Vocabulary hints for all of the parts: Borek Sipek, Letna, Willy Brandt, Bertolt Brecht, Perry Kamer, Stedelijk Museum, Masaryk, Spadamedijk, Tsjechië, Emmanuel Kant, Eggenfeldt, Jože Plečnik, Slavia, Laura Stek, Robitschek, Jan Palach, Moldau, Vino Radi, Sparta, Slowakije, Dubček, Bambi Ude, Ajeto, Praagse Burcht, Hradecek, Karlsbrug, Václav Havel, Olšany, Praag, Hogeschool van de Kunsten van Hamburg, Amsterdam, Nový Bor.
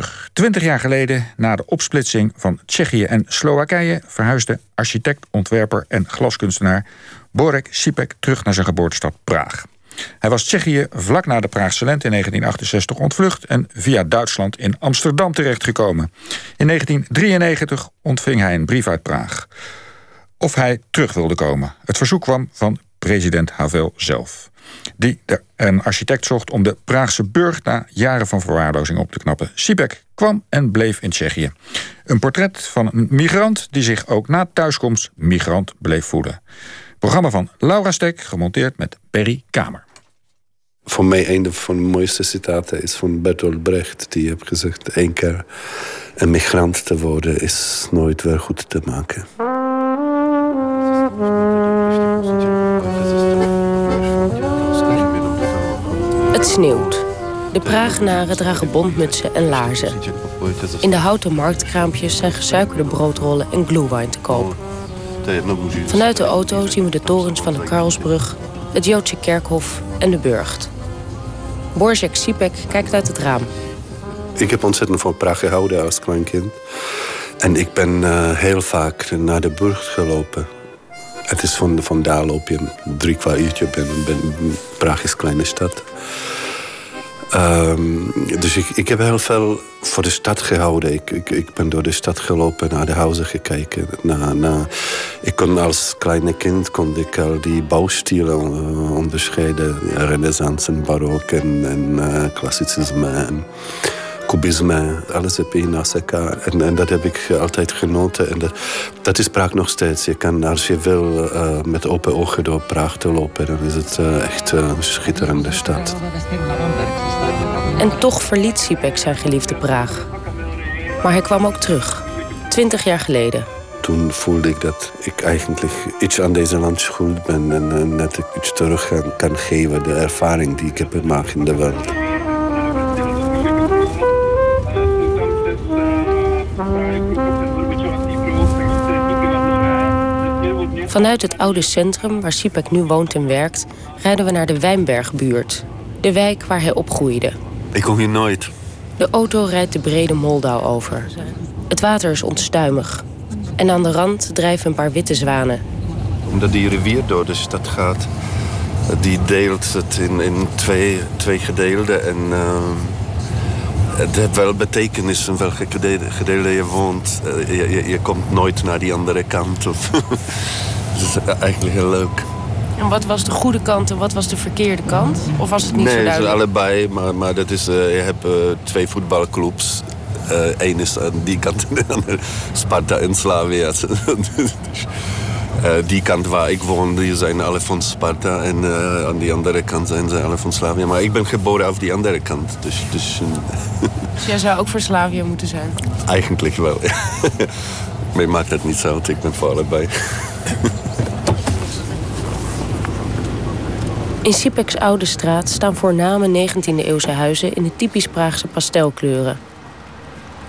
terug. 20 jaar geleden, na de opsplitsing van Tsjechië en Slowakije, verhuisde architect, ontwerper en glaskunstenaar Borek Sipek terug naar zijn geboortestad Praag. Hij was Tsjechië vlak na de Praagse lente in 1968 ontvlucht en via Duitsland in Amsterdam terechtgekomen. In 1993 ontving hij een brief uit Praag of hij terug wilde komen. Het verzoek kwam van president Havel zelf, die een architect zocht om de Praagse Burcht na jaren van verwaarlozing op te knappen. Sipek kwam en bleef in Tsjechië. Een portret van een migrant die zich ook na thuiskomst migrant bleef voelen. Programma van Laura Stek, gemonteerd met Perry Kamer. Voor mij een van de mooiste citaten is van Bertolt Brecht. Die heeft gezegd, één keer een migrant te worden is nooit weer goed te maken. Het sneeuwt. De Pragenaren dragen bontmutsen en laarzen. In de houten marktkraampjes zijn gesuikerde broodrollen en glühwein te koop. Vanuit de auto zien we de torens van de Karlsbrug, het Joodse kerkhof en de burcht. Borek Sipek kijkt uit het raam. Ik heb ontzettend van Praag gehouden als klein kind. En ik ben heel vaak naar de burcht gelopen. Het is van daar loop je 3 kwartiertje binnen. Praag is een kleine stad. Dus ik heb heel veel voor de stad gehouden. Ik ben door de stad gelopen, naar de huizen gekeken. Ik kon als kleine kind al die bouwstijlen onderscheiden. Renaissance en barok en klassicisme en kubisme. Alles heb je naast elkaar. En dat heb ik altijd genoten. En dat is Praag nog steeds. Je kan, als je wil, met open ogen door Praag te lopen. Dan is het echt een schitterende stad. En toch verliet Sipek zijn geliefde Praag. Maar hij kwam ook terug, 20 jaar geleden. Toen voelde ik dat ik eigenlijk iets aan deze land schuld ben en dat ik iets terug kan geven, de ervaring die ik heb gemaakt in de wereld. Vanuit het oude centrum waar Sipek nu woont en werkt, rijden we naar de Wijnbergbuurt, de wijk waar hij opgroeide. Ik kom hier nooit. De auto rijdt de brede Moldau over. Het water is onstuimig. En aan de rand drijven een paar witte zwanen. Omdat die rivier door de stad gaat, die deelt het in twee gedeelten. En het heeft wel betekenis in welke gedeelte je woont. Je komt nooit naar die andere kant. Het is eigenlijk heel leuk. En wat was de goede kant en wat was de verkeerde kant? Of was het niet zo duidelijk? Nee, allebei. Maar dat is, je hebt 2 voetbalclubs. Eén is aan die kant en de andere. Sparta en Slavia. Die kant waar ik woon, die zijn alle van Sparta. En aan die andere kant zijn ze alle van Slavia. Maar ik ben geboren op die andere kant. Dus jij zou ook voor Slavia moeten zijn? Eigenlijk wel. Maar maakt het niet zo, want ik ben voor allebei. In Sipek's oude straat staan voorname 19e-eeuwse huizen in de typisch Praagse pastelkleuren.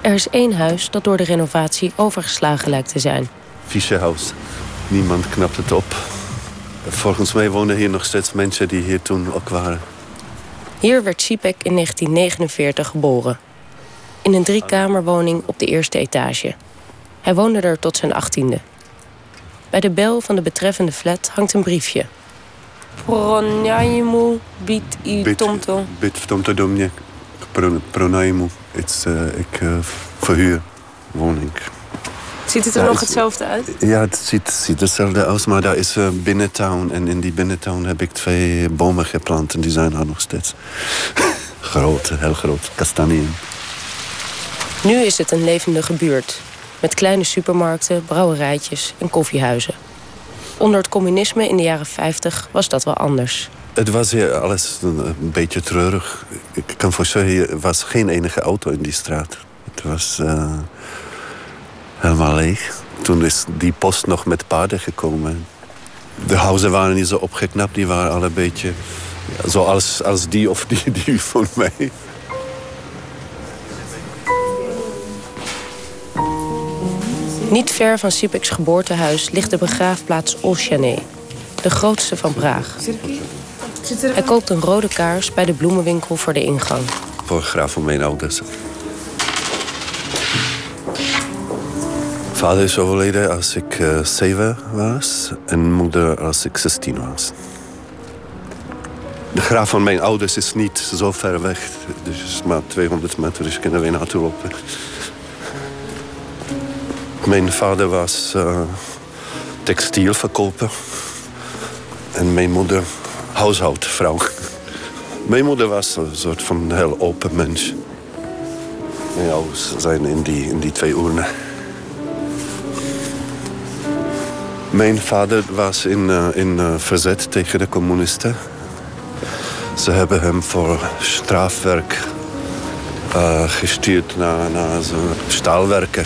Er is één huis dat door de renovatie overgeslagen lijkt te zijn. Vieze huis. Niemand knapt het op. Volgens mij wonen hier nog steeds mensen die hier toen ook waren. Hier werd Sipek in 1949 geboren. In een 3-kamerwoning op de eerste etage. Hij woonde er tot zijn 18e. Bij de bel van de betreffende flat hangt een briefje. Pronajmu bit i tomto. Bit v tomto domě. Pronajmu. Ik verhuur woning. Ziet het er nog hetzelfde uit? Ja, het ziet hetzelfde uit, maar daar is binnentuin. En in die binnentuin heb ik 2 bomen geplant en die zijn daar nog steeds. Groot, heel groot. Kastanien. Nu is het een levendige buurt. Met kleine supermarkten, brouwerijtjes en koffiehuizen. Onder het communisme in de jaren 50 was dat wel anders. Het was hier alles een beetje treurig. Ik kan voor zeggen, er was geen enige auto in die straat. Het was helemaal leeg. Toen is die post nog met paarden gekomen. De huizen waren niet zo opgeknapt, die waren al een beetje... Ja, zoals als die of die van mij. Niet ver van Sipek's geboortehuis ligt de begraafplaats Olšany, de grootste van Praag. Hij koopt een rode kaars bij de bloemenwinkel voor de ingang. Voor het graf van mijn ouders. Vader is overleden als ik 7 was en moeder als ik 16 was. De graaf van mijn ouders is niet zo ver weg. Dus maar 200 meter, dus kunnen we naartoe lopen. Mijn vader was textielverkoper. En mijn moeder huishoudvrouw. Mijn moeder was een soort van heel open mens. Mijn ouders zijn in die twee urnen. Mijn vader was in verzet tegen de communisten. Ze hebben hem voor strafwerk gestuurd naar staalwerken.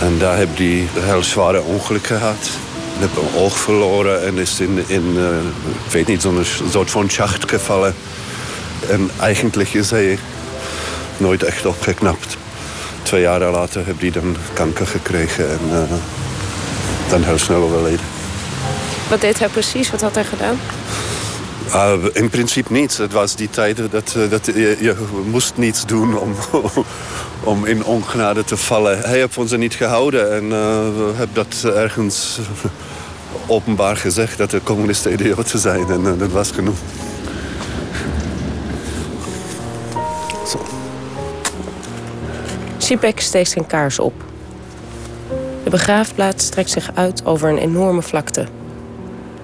En daar heeft hij heel zware ongeluk gehad. Hij heeft een oog verloren en is in zo'n soort van schacht gevallen. En eigenlijk is hij nooit echt opgeknapt. 2 jaar later heeft hij dan kanker gekregen en dan heel snel overleden. Wat deed hij precies? Wat had hij gedaan? In principe niets. Het was die tijd dat je moest niets doen om in ongenade te vallen. Hij heeft ons er niet gehouden en heb dat ergens openbaar gezegd dat de communisten idioten zijn. En dat was genoeg. Zo. Sipek steekt zijn kaars op. De begraafplaats strekt zich uit over een enorme vlakte.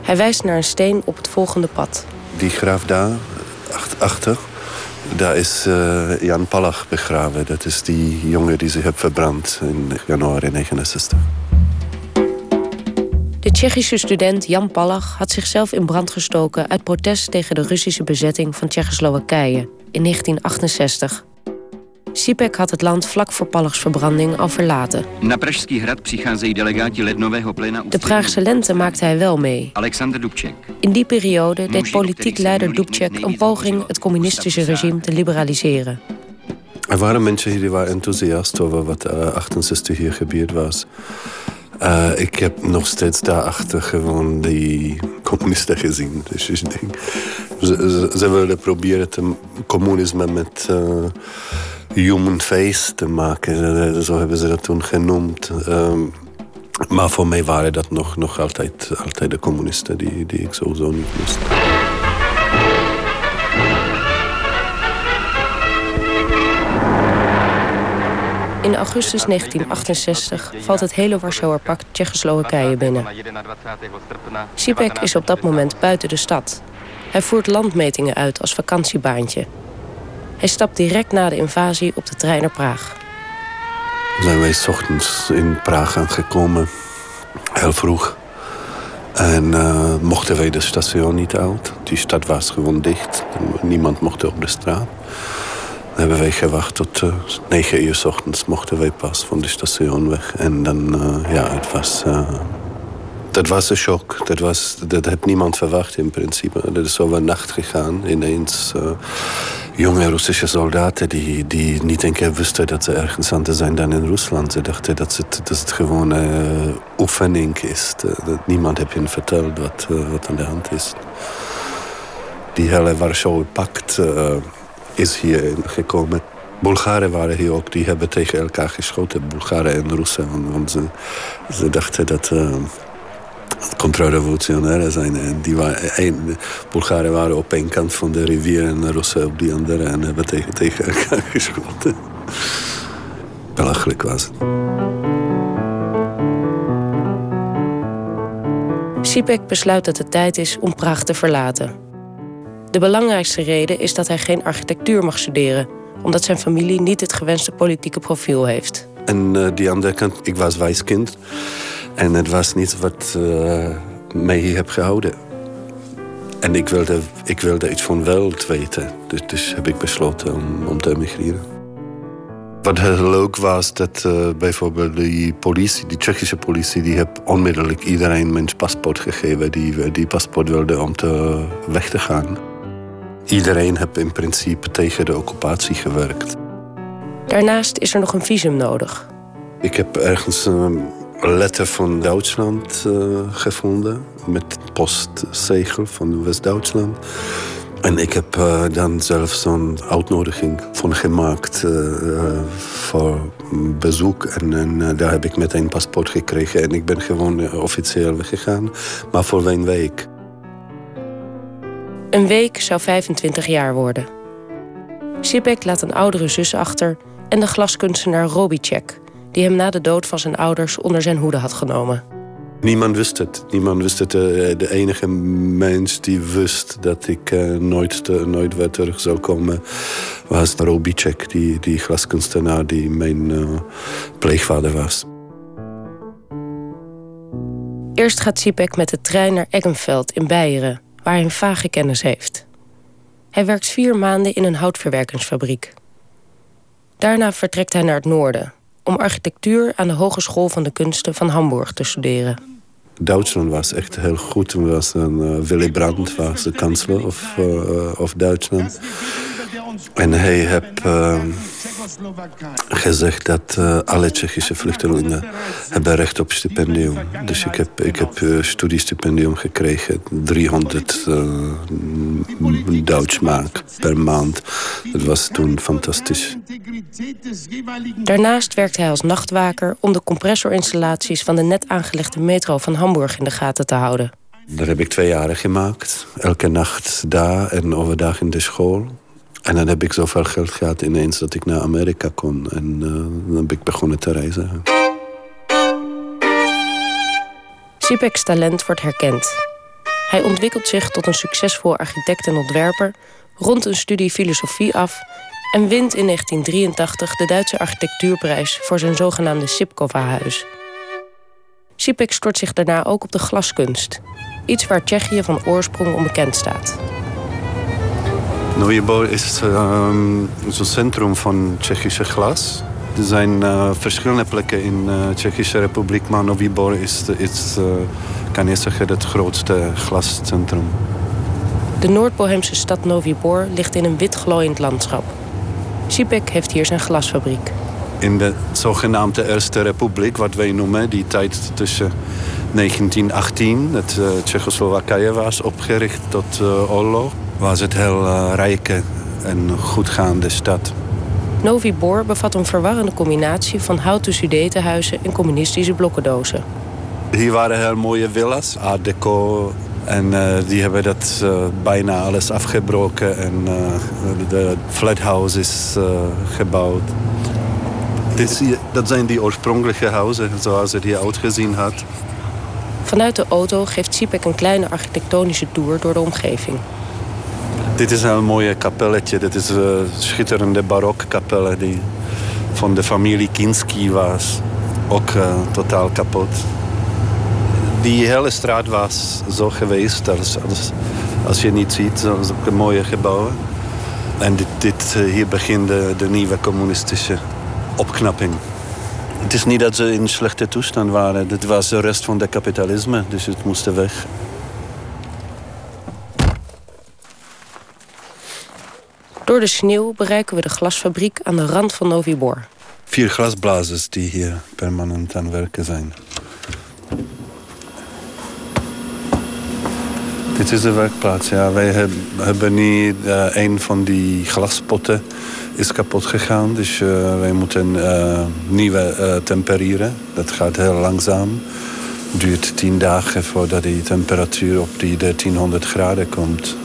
Hij wijst naar een steen op het volgende pad. Die graaf daar, achter, daar is Jan Palach begraven. Dat is die jongen die zich heeft verbrand in januari 1969. De Tsjechische student Jan Palach had zichzelf in brand gestoken uit protest tegen de Russische bezetting van Tsjechoslowakije in 1968. Sipek had het land vlak voor Palachs verbranding al verlaten. De Praagse lente maakte hij wel mee. In die periode deed politiek leider Dubček een poging het communistische regime te liberaliseren. Er waren mensen die waren enthousiast over wat 68 hier gebeurd was. Ik heb nog steeds daarachter gewoon die communisten gezien. Dus ik denk, ze wilden proberen het communisme met human face te maken. Zo hebben ze dat toen genoemd. Maar voor mij waren dat nog altijd de communisten die ik sowieso niet wist. In augustus 1968 valt het hele Warschauer-pact Tsjechoslowakije binnen. Sipek is op dat moment buiten de stad. Hij voert landmetingen uit als vakantiebaantje. Hij stapt direct na de invasie op de trein naar Praag. Zijn wij 's ochtends in Praag aangekomen, heel vroeg. En mochten wij de station niet uit. Die stad was gewoon dicht. Niemand mocht op de straat. Dan hebben wij gewacht tot 9 uur 's ochtends mochten wij pas van de station weg. En dan, het was... Dat was een shock. Dat had niemand verwacht in principe. Dat is over nacht gegaan. Ineens jonge Russische soldaten die niet een keer wisten dat ze ergens aan te zijn dan in Rusland. Ze dachten dat het gewoon een oefening is. Dat niemand heeft hen verteld wat aan de hand is. Die hele Warschau-pact is hier gekomen. Bulgaren waren hier ook, die hebben tegen elkaar geschoten. Bulgaren en Russen. Want ze dachten dat... Contra-revolutionaire zijn. En Bulgaren waren op één kant van de rivier en de Russen op die andere en hebben tegen elkaar geschoten. Belachelijk was het. Sipek besluit dat het tijd is om Praag te verlaten. De belangrijkste reden is dat hij geen architectuur mag studeren, omdat zijn familie niet het gewenste politieke profiel heeft. En die andere kant, ik was wijskind. En het was niet wat mij hier heb gehouden. En ik wilde iets van wereld weten. Dus heb ik besloten om te emigreren. Wat heel leuk was, dat bijvoorbeeld die Tsjechische politie... die heeft onmiddellijk iedereen mijn paspoort gegeven... die paspoort wilde om weg te gaan. Iedereen heeft in principe tegen de occupatie gewerkt. Daarnaast is er nog een visum nodig. Ik heb ergens... een letter van Duitsland gevonden met postzegel van West-Duitsland. En ik heb dan zelf zo'n uitnodiging van gemaakt voor bezoek en daar heb ik meteen paspoort gekregen en ik ben gewoon officieel weggegaan, maar voor een week. Een week zou 25 jaar worden. Sipek laat een oudere zus achter en de glaskunstenaar Robitschek, die hem na de dood van zijn ouders onder zijn hoede had genomen. Niemand wist het. Niemand wist het. De enige mens die wist dat ik nooit weer terug zou komen was Robitschek, die glaskunstenaar die mijn pleegvader was. Eerst gaat Sipek met de trein naar Eggenfeldt in Beieren, waar hij een vage kennis heeft. Hij werkt 4 maanden in een houtverwerkingsfabriek. Daarna vertrekt hij naar het noorden om architectuur aan de Hogeschool van de Kunsten van Hamburg te studeren. Duitsland was echt heel goed. Willy Brandt was de kanselier of Duitsland. En hij heeft gezegd dat alle Tsjechische vluchtelingen hebben recht op stipendium. Dus ik heb studiestipendium gekregen. 300 Duitsmark per maand. Dat was toen fantastisch. Daarnaast werkt hij als nachtwaker om de compressorinstallaties van de net aangelegde metro van Hamburg in de gaten te houden. Dat heb ik 2 jaar gemaakt. Elke nacht daar en overdag in de school. En dan heb ik zoveel geld gehad ineens dat ik naar Amerika kon. En dan heb ik begonnen te reizen. Sipek's talent wordt herkend. Hij ontwikkelt zich tot een succesvol architect en ontwerper, rondt een studie filosofie af en wint in 1983 de Duitse architectuurprijs voor zijn zogenaamde Sipkova-huis. Sipek stort zich daarna ook op de glaskunst. Iets waar Tsjechië van oorsprong onbekend staat. Nový Bor is zo'n centrum van Tsjechische glas. Er zijn verschillende plekken in de Tsjechische Republiek, maar Nový Bor is kan je zeggen, het grootste glascentrum. De Noord-Boheemse stad Nový Bor ligt in een wit glooiend landschap. Sipek heeft hier zijn glasfabriek. In de zogenaamde Eerste Republiek, wat wij noemen, die tijd tussen 1918, dat Tsjechoslowakije was opgericht tot oorlog, was het heel rijke en goedgaande stad. Nový Bor bevat een verwarrende combinatie van houten sudetenhuizen en communistische blokkendozen. Hier waren heel mooie villa's, art deco. En die hebben dat bijna alles afgebroken en de flathouses gebouwd. Dat zijn die oorspronkelijke huizen, zoals het hier uitgezien had. Vanuit de auto geeft Sipek een kleine architectonische tour door de omgeving. Dit is een mooie kapelletje. Dit is een schitterende barokkapelle die van de familie Kinski was. Ook totaal kapot. Die hele straat was zo geweest als je niet ziet. Zulke mooie gebouwen. En hier begint de nieuwe communistische opknapping. Het is niet dat ze in slechte toestand waren. Dit was de rest van het kapitalisme, dus het moest weg. Door de sneeuw bereiken we de glasfabriek aan de rand van Nový Bor. 4 glasblazers die hier permanent aan werken zijn. Dit is de werkplaats, ja. Wij hebben niet... Een van die glaspotten is kapot gegaan. Dus wij moeten nieuwe tempereren. Dat gaat heel langzaam. Het duurt 10 dagen voordat die temperatuur op die 1300 graden komt.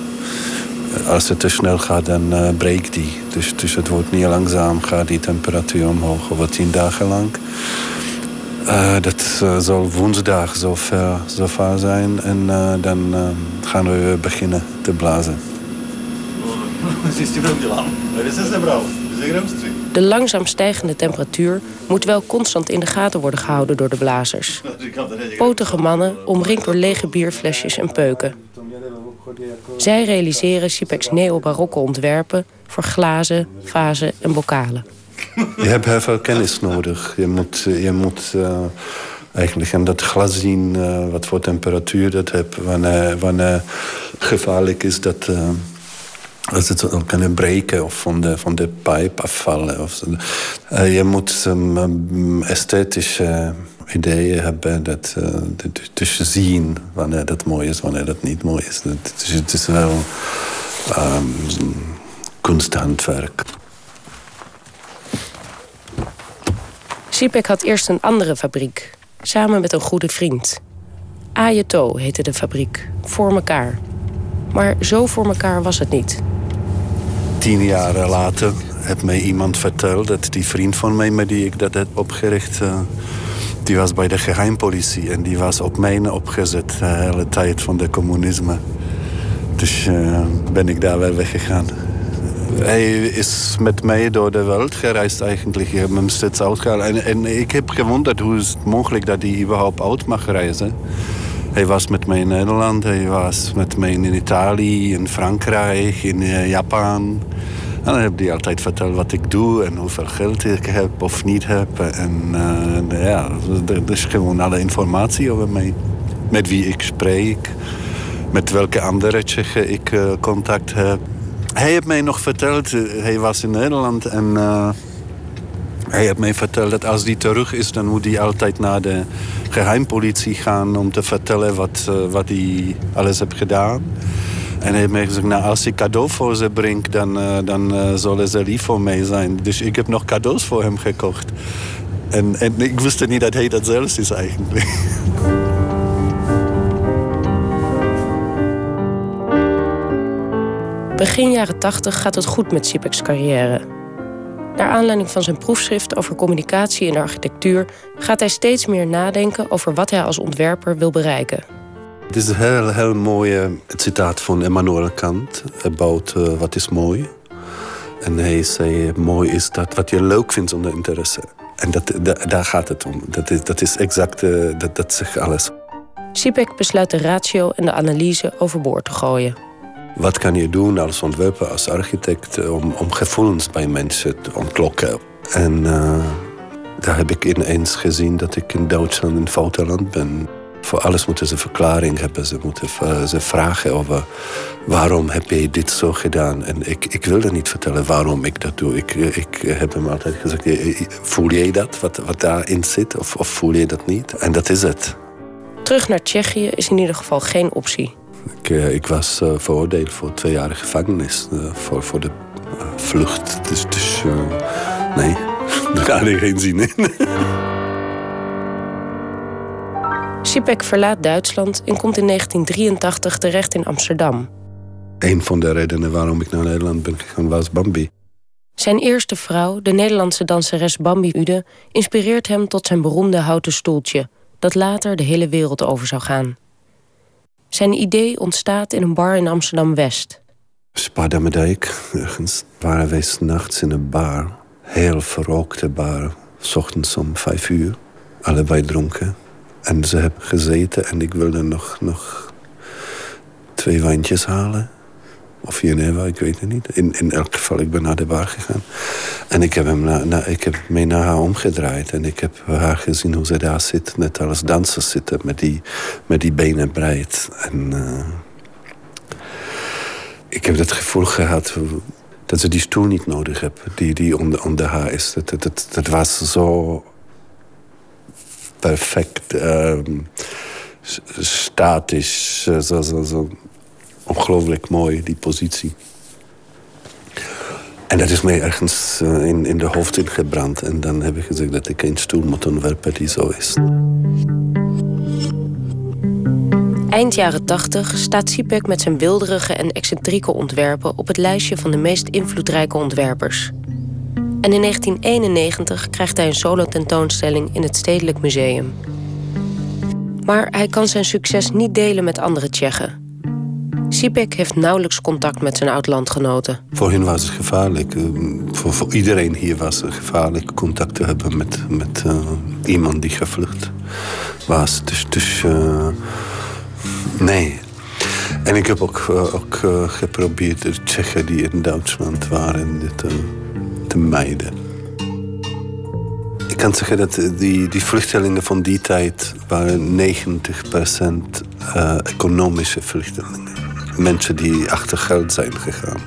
Als het te snel gaat, dan breekt die. Dus het wordt niet langzaam, gaat die temperatuur omhoog over 10 dagen lang. Dat zal woensdag zover zijn. En dan gaan we weer beginnen te blazen. De langzaam stijgende temperatuur moet wel constant in de gaten worden gehouden door de blazers. Potige mannen omringd door lege bierflesjes en peuken. Zij realiseren Sipek's neo-barokko ontwerpen voor glazen, vazen en bokalen. Je hebt heel veel kennis nodig. Je moet eigenlijk aan dat glas zien wat voor temperatuur dat hebt. Wanneer gevaarlijk is dat als het kan breken of van de pijp afvallen. Je moet esthetische ideeën hebben, dat dus zien wanneer dat mooi is, wanneer dat niet mooi is. Dus het is wel kunsthandwerk. Sipek had eerst een andere fabriek, samen met een goede vriend. Ajeto heette de fabriek, voor elkaar. Maar zo voor elkaar was het niet. 10 jaar later heeft mij iemand verteld dat die vriend van mij met die ik dat heb opgericht... Die was bij de geheimpolitie en die was op mijnen opgezet de hele tijd van de communisme. Dus ben ik daar wel weggegaan. Hij is met mij door de wereld gereisd eigenlijk. Ik heb hem steeds uitgehaald. En ik heb gewonderd hoe is het mogelijk dat hij überhaupt uit mag reizen. Hij was met mij in Nederland, hij was met mij in Italië, in Frankrijk, in Japan. En dan heb ik altijd verteld wat ik doe en hoeveel geld ik heb of niet heb. En er is gewoon alle informatie over mij. Met wie ik spreek, met welke andere Tsjechen ik contact heb. Hij heeft mij nog verteld, hij was in Nederland en hij heeft mij verteld dat als hij terug is, dan moet hij altijd naar de geheimpolitie gaan om te vertellen wat hij alles heeft gedaan. En hij heeft mij gezegd, nou, als ik cadeau voor ze breng, dan zullen ze lief voor mij zijn. Dus ik heb nog cadeaus voor hem gekocht. En ik wist niet dat hij dat zelfs is eigenlijk. Begin jaren 80 gaat het goed met Sipek's carrière. Naar aanleiding van zijn proefschrift over communicatie en architectuur... gaat hij steeds meer nadenken over wat hij als ontwerper wil bereiken. Het is een heel mooie citaat van Emmanuel Kant about wat is mooi. En hij zei, mooi is dat wat je leuk vindt zonder interesse. En daar gaat het om. Dat is exact, dat zegt alles. Sipek besluit de ratio en de analyse overboord te gooien. Wat kan je doen als ontwerper, als architect om gevoelens bij mensen te ontlokken? En daar heb ik ineens gezien dat ik in Duitsland een foute land ben. Voor alles moeten ze verklaring hebben. Ze moeten ze vragen over waarom heb je dit zo gedaan. En ik wilde niet vertellen waarom ik dat doe. Ik heb hem altijd gezegd, voel jij dat, wat daarin zit? Of voel je dat niet? En dat is het. Terug naar Tsjechië is in ieder geval geen optie. Ik was veroordeeld voor 2 jaar gevangenis. Voor de vlucht. Dus nee, daar had ik geen zin in. Sipek verlaat Duitsland en komt in 1983 terecht in Amsterdam. Een van de redenen waarom ik naar Nederland ben gegaan was Bambi. Zijn eerste vrouw, de Nederlandse danseres Bambi Ude... inspireert hem tot zijn beroemde houten stoeltje... dat later de hele wereld over zou gaan. Zijn idee ontstaat in een bar in Amsterdam-West. Spadamedijk, ergens waren wij 's nachts in een bar. Heel verrookte bar, 's ochtends om 5 uur. Allebei dronken. En ze hebben gezeten en ik wilde nog 2 wijntjes halen. Of Geneva, ik weet het niet. In elk geval, ik ben naar de bar gegaan. En ik heb mij naar haar omgedraaid. En ik heb haar gezien hoe ze daar zit. Net als dansers zitten met die benen breid. En ik heb het gevoel gehad dat ze die stoel niet nodig heeft. Die onder haar is. Dat was zo... perfect, statisch, zo ongelooflijk mooi, die positie. En dat is mij ergens in de hoofd ingebrand. En dan heb ik gezegd dat ik een stoel moet ontwerpen die zo is. Eind jaren 80 staat Sipek met zijn wilderige en excentrieke ontwerpen... op het lijstje van de meest invloedrijke ontwerpers... En in 1991 krijgt hij een solo-tentoonstelling in het Stedelijk Museum. Maar hij kan zijn succes niet delen met andere Tsjechen. Sipek heeft nauwelijks contact met zijn oud-landgenoten. Voor hen was het gevaarlijk. Voor iedereen hier was het gevaarlijk contact te hebben met iemand die gevlucht was. Dus nee. En ik heb ook geprobeerd de Tsjechen die in Duitsland waren... te mijden. Ik kan zeggen dat die vluchtelingen van die tijd... waren 90% economische vluchtelingen. Mensen die achter geld zijn gegaan.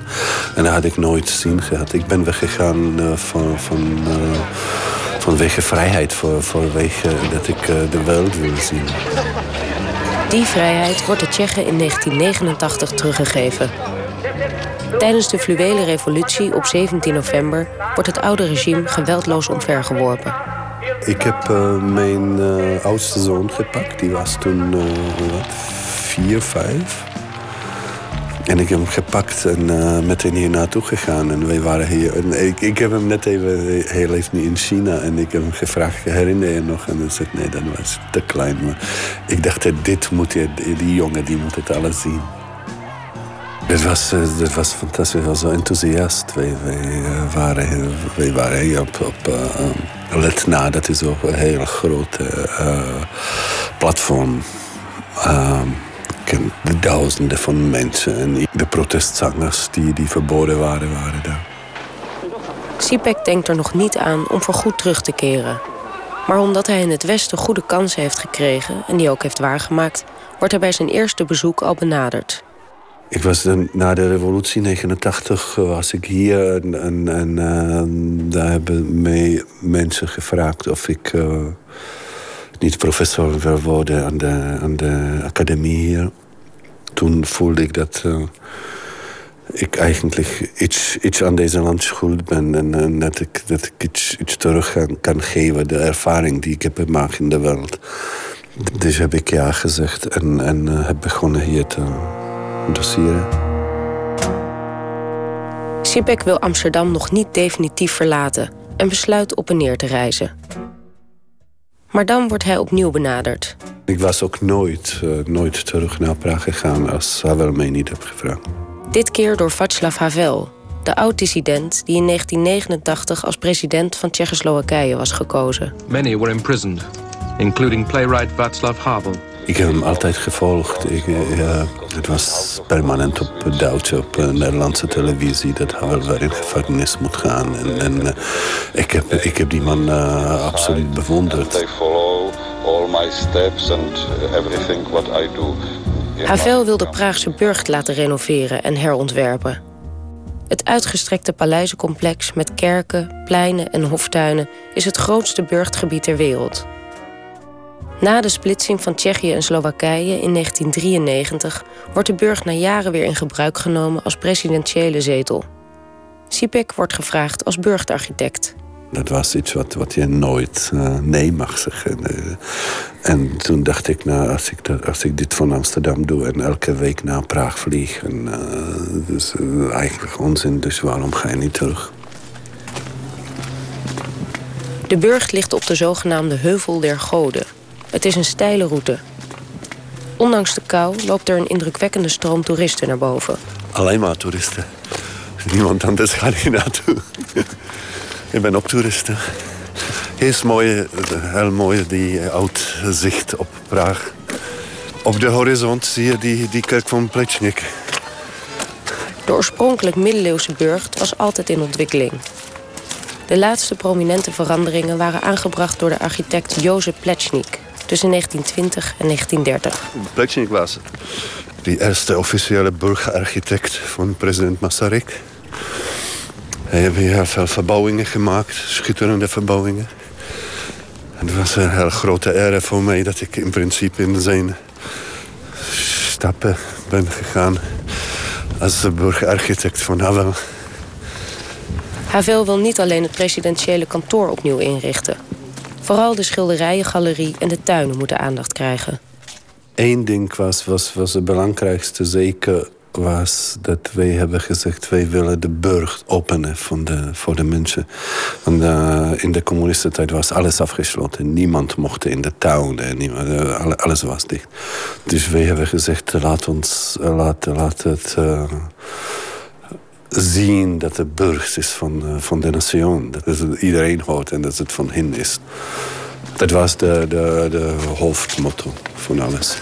En dat had ik nooit zien gehad. Ik ben weggegaan vanwege vrijheid. Vanwege dat ik de wereld wil zien. Die vrijheid wordt de Tsjechen in 1989 teruggegeven... Tijdens de fluwele revolutie op 17 november wordt het oude regime geweldloos omvergeworpen. Ik heb mijn oudste zoon gepakt. Die was toen 4, 5. En ik heb hem gepakt en meteen hier naartoe gegaan. En wij waren hier. En ik heb hem net even. Hij leeft nu in China. En ik heb hem gevraagd: herinner je nog? En hij zei: nee, dat was te klein. Maar ik dacht: dit moet je, die jongen die moet het alles zien. Dat was fantastisch. Hij was zo enthousiast. Wij waren hier op Letna. Dat is ook een heel grote platform. De duizenden van mensen en de protestzangers die verboden waren daar. Sipek denkt er nog niet aan om voorgoed terug te keren. Maar omdat hij in het Westen goede kansen heeft gekregen en die ook heeft waargemaakt, wordt hij bij zijn eerste bezoek al benaderd. Ik was na de revolutie 89 was ik hier en daar hebben mij mensen gevraagd of ik niet professor wil worden aan de academie hier. Toen voelde ik dat ik eigenlijk iets aan deze land schuld ben. En dat ik iets terug kan geven, de ervaring die ik heb gemaakt in de wereld. Dus heb ik ja gezegd en heb begonnen hier te doseren. Sipek wil Amsterdam nog niet definitief verlaten en besluit op en neer te reizen. Maar dan wordt hij opnieuw benaderd. Ik was ook nooit terug naar Praag gegaan als Havel mij niet heeft gevraagd. Dit keer door Václav Havel, de oud-dissident die in 1989 als president van Tsjechoslowakije was gekozen. Many were imprisoned, including playwright Václav Havel. Ik heb hem altijd gevolgd. Het was permanent op Duitse, op Nederlandse televisie dat Havel weer in gevangenis moet gaan. En ik heb die man absoluut bewonderd. They follow all my steps and everything what I do. Havel wil de Praagse Burcht laten renoveren en herontwerpen. Het uitgestrekte paleizencomplex met kerken, pleinen en hoftuinen is het grootste burchtgebied ter wereld. Na de splitsing van Tsjechië en Slowakije in 1993 wordt de burcht na jaren weer in gebruik genomen als presidentiële zetel. Sipek wordt gevraagd als burchtarchitect. Dat was iets wat je nooit nee mag zeggen. En toen dacht ik, nou, als ik dit van Amsterdam doe en elke week naar Praag vlieg, dat is eigenlijk onzin, dus waarom ga je niet terug? De burcht ligt op de zogenaamde Heuvel der Goden. Het is een steile route. Ondanks de kou loopt er een indrukwekkende stroom toeristen naar boven. Alleen maar toeristen. Niemand anders gaat hier naartoe. Ik ben ook toeristen. Heel mooi die uitzicht op Praag. Op de horizon zie je die kerk van Plečnik. De oorspronkelijk middeleeuwse burcht was altijd in ontwikkeling. De laatste prominente veranderingen waren aangebracht door de architect Jože Plečnik tussen 1920 en 1930. Plečnik was de eerste officiële burgerarchitect van president Masaryk. Hij heeft heel veel verbouwingen gemaakt, schitterende verbouwingen. En het was een heel grote eer voor mij dat ik in principe in zijn stappen ben gegaan als burgerarchitect van Havel. Havel wil niet alleen het presidentiële kantoor opnieuw inrichten. Vooral de schilderijen, galerie en de tuinen moeten aandacht krijgen. Eén ding was het belangrijkste zeker, was dat wij hebben gezegd, wij willen de burcht openen voor de mensen. Want in de communistische tijd was alles afgesloten. Niemand mocht in de tuinen, alles was dicht. Dus wij hebben gezegd, laat het zien dat de burcht is van de nation. Dat is het iedereen hoort en dat het van hen is. Dat was de hoofdmotto van alles.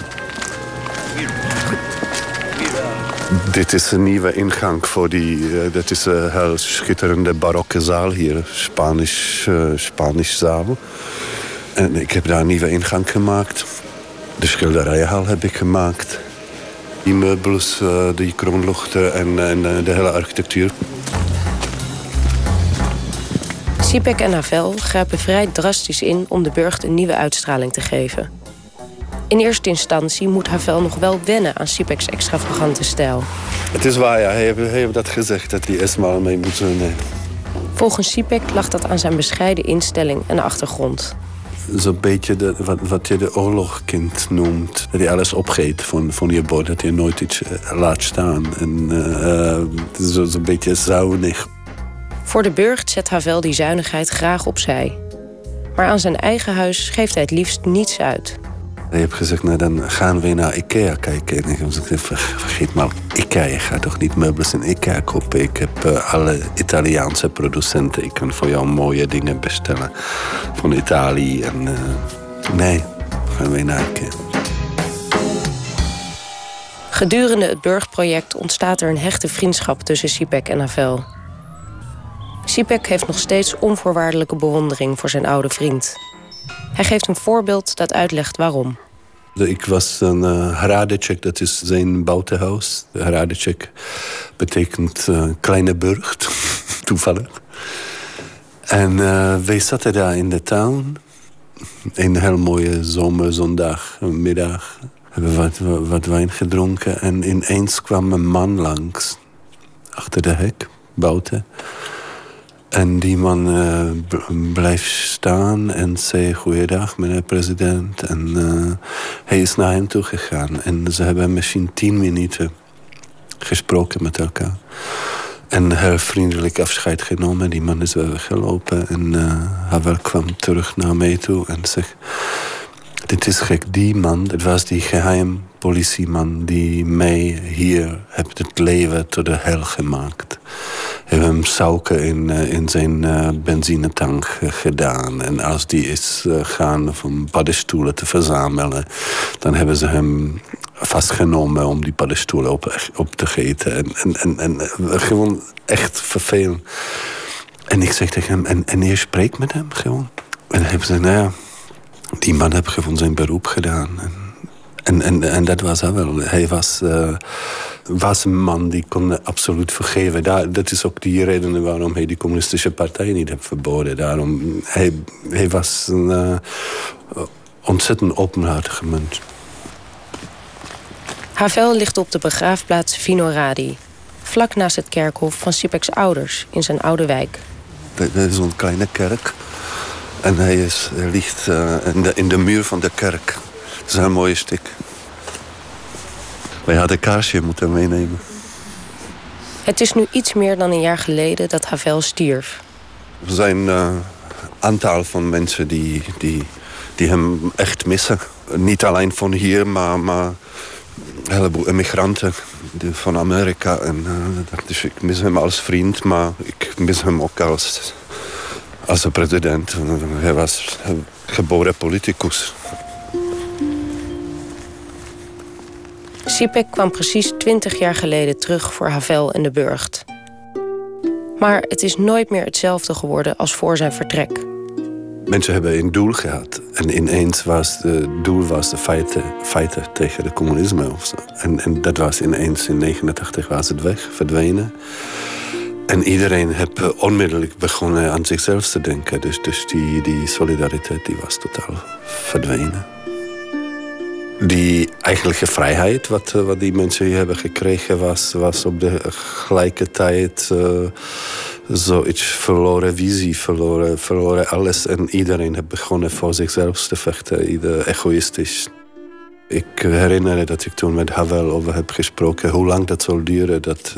Dit is een nieuwe ingang voor dat is een heel schitterende barokke zaal hier. Spanisch zaal. En ik heb daar een nieuwe ingang gemaakt. De schilderijenhal heb ik gemaakt. Die meubels, die kroonluchter en de hele architectuur. Sipek en Havel grijpen vrij drastisch in om de burcht een nieuwe uitstraling te geven. In eerste instantie moet Havel nog wel wennen aan Sipeks extravagante stijl. Het is waar, ja. Hij heeft dat gezegd, dat hij eerst maar mee moet wennen. Volgens Sipek lag dat aan zijn bescheiden instelling en achtergrond. Zo'n beetje wat je de oorlogskind noemt. Dat hij alles opgeet van je bord. Dat je nooit iets laat staan. Zo'n beetje zuinig. Voor de Burcht zet Havel die zuinigheid graag opzij. Maar aan zijn eigen huis geeft hij het liefst niets uit. Je hebt gezegd, nou, dan gaan we naar Ikea kijken. En ik heb gezegd, vergeet maar, Ikea, je gaat toch niet meubels in Ikea kopen? Ik heb alle Italiaanse producenten. Ik kan voor jou mooie dingen bestellen van Italië. Nee, gaan we naar Ikea. Gedurende het Burchtproject ontstaat er een hechte vriendschap tussen Sipek en Havel. Sipek heeft nog steeds onvoorwaardelijke bewondering voor zijn oude vriend. Hij geeft een voorbeeld dat uitlegt waarom. Ik was in Hradecek, dat is zijn bouwtehuis. Hradecek betekent kleine burcht, toevallig. En wij zaten daar in de tuin. Een heel mooie zomerzondagmiddag. Hebben wat wijn gedronken en ineens kwam een man langs. Achter de hek, buiten. En die man blijft staan en zei: goeiedag, meneer president. En hij is naar hem toe gegaan. En ze hebben misschien 10 minuten gesproken met elkaar. En heel vriendelijk afscheid genomen. Die man is weer weggelopen. En Havel kwam terug naar mij toe en zegt: dit is gek, die man. Het was die geheim politieman die mij hier heeft het leven tot de hel gemaakt. Hebben hem sauken in zijn benzinetank gedaan. En als die is gaan om paddenstoelen te verzamelen, dan hebben ze hem vastgenomen om die paddenstoelen op te eten. En gewoon echt vervelend. En ik zeg tegen hem, en je spreekt met hem gewoon. En hij zei, nou ja, die man heeft gewoon zijn beroep gedaan. En dat was hij wel. Hij was een man die kon absoluut vergeven. Dat is ook die reden waarom hij de communistische partij niet heeft verboden. Daarom, hij was een ontzettend openhartige mens. Havel ligt op de begraafplaats Vino Radi, vlak naast het kerkhof van Sipeks ouders in zijn oude wijk. Dat is een kleine kerk. En hij ligt in de muur van de kerk. Dat is een mooie stuk. Wij hadden kaarsje moeten meenemen. Het is nu iets meer dan een jaar geleden dat Havel stierf. Er zijn een aantal van mensen die hem echt missen. Niet alleen van hier, maar een heleboel immigranten van Amerika. Dus ik mis hem als vriend, maar ik mis hem ook als president. Hij was een geboren politicus. Sipek kwam precies 20 jaar geleden terug voor Havel en de Burcht. Maar het is nooit meer hetzelfde geworden als voor zijn vertrek. Mensen hebben een doel gehad. En ineens was het doel de feiten tegen het communisme. En dat was ineens in 1989 was het weg, verdwenen. En iedereen heeft onmiddellijk begonnen aan zichzelf te denken. Dus die solidariteit die was totaal verdwenen. Die eigenlijke vrijheid wat die mensen hier hebben gekregen was op de gelijke tijd zoiets verloren visie, verloren alles. En iedereen heeft begonnen voor zichzelf te vechten, ieder egoïstisch. Ik herinner me dat ik toen met Havel over heb gesproken hoe lang dat zal duren dat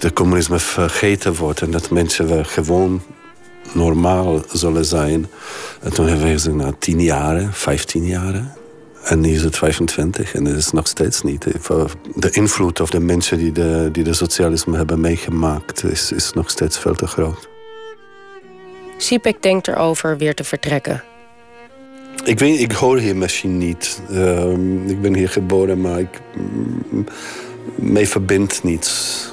de communisme vergeten wordt en dat mensen weer gewoon normaal zullen zijn. En toen hebben we gezegd, nou, 10 jaren, 15 jaren... En nu is het 25 en dat is nog steeds niet. De invloed op de mensen die de socialisme hebben meegemaakt is nog steeds veel te groot. Sipek denkt erover weer te vertrekken. Ik hoor hier misschien niet. Ik ben hier geboren, maar mij verbindt niets.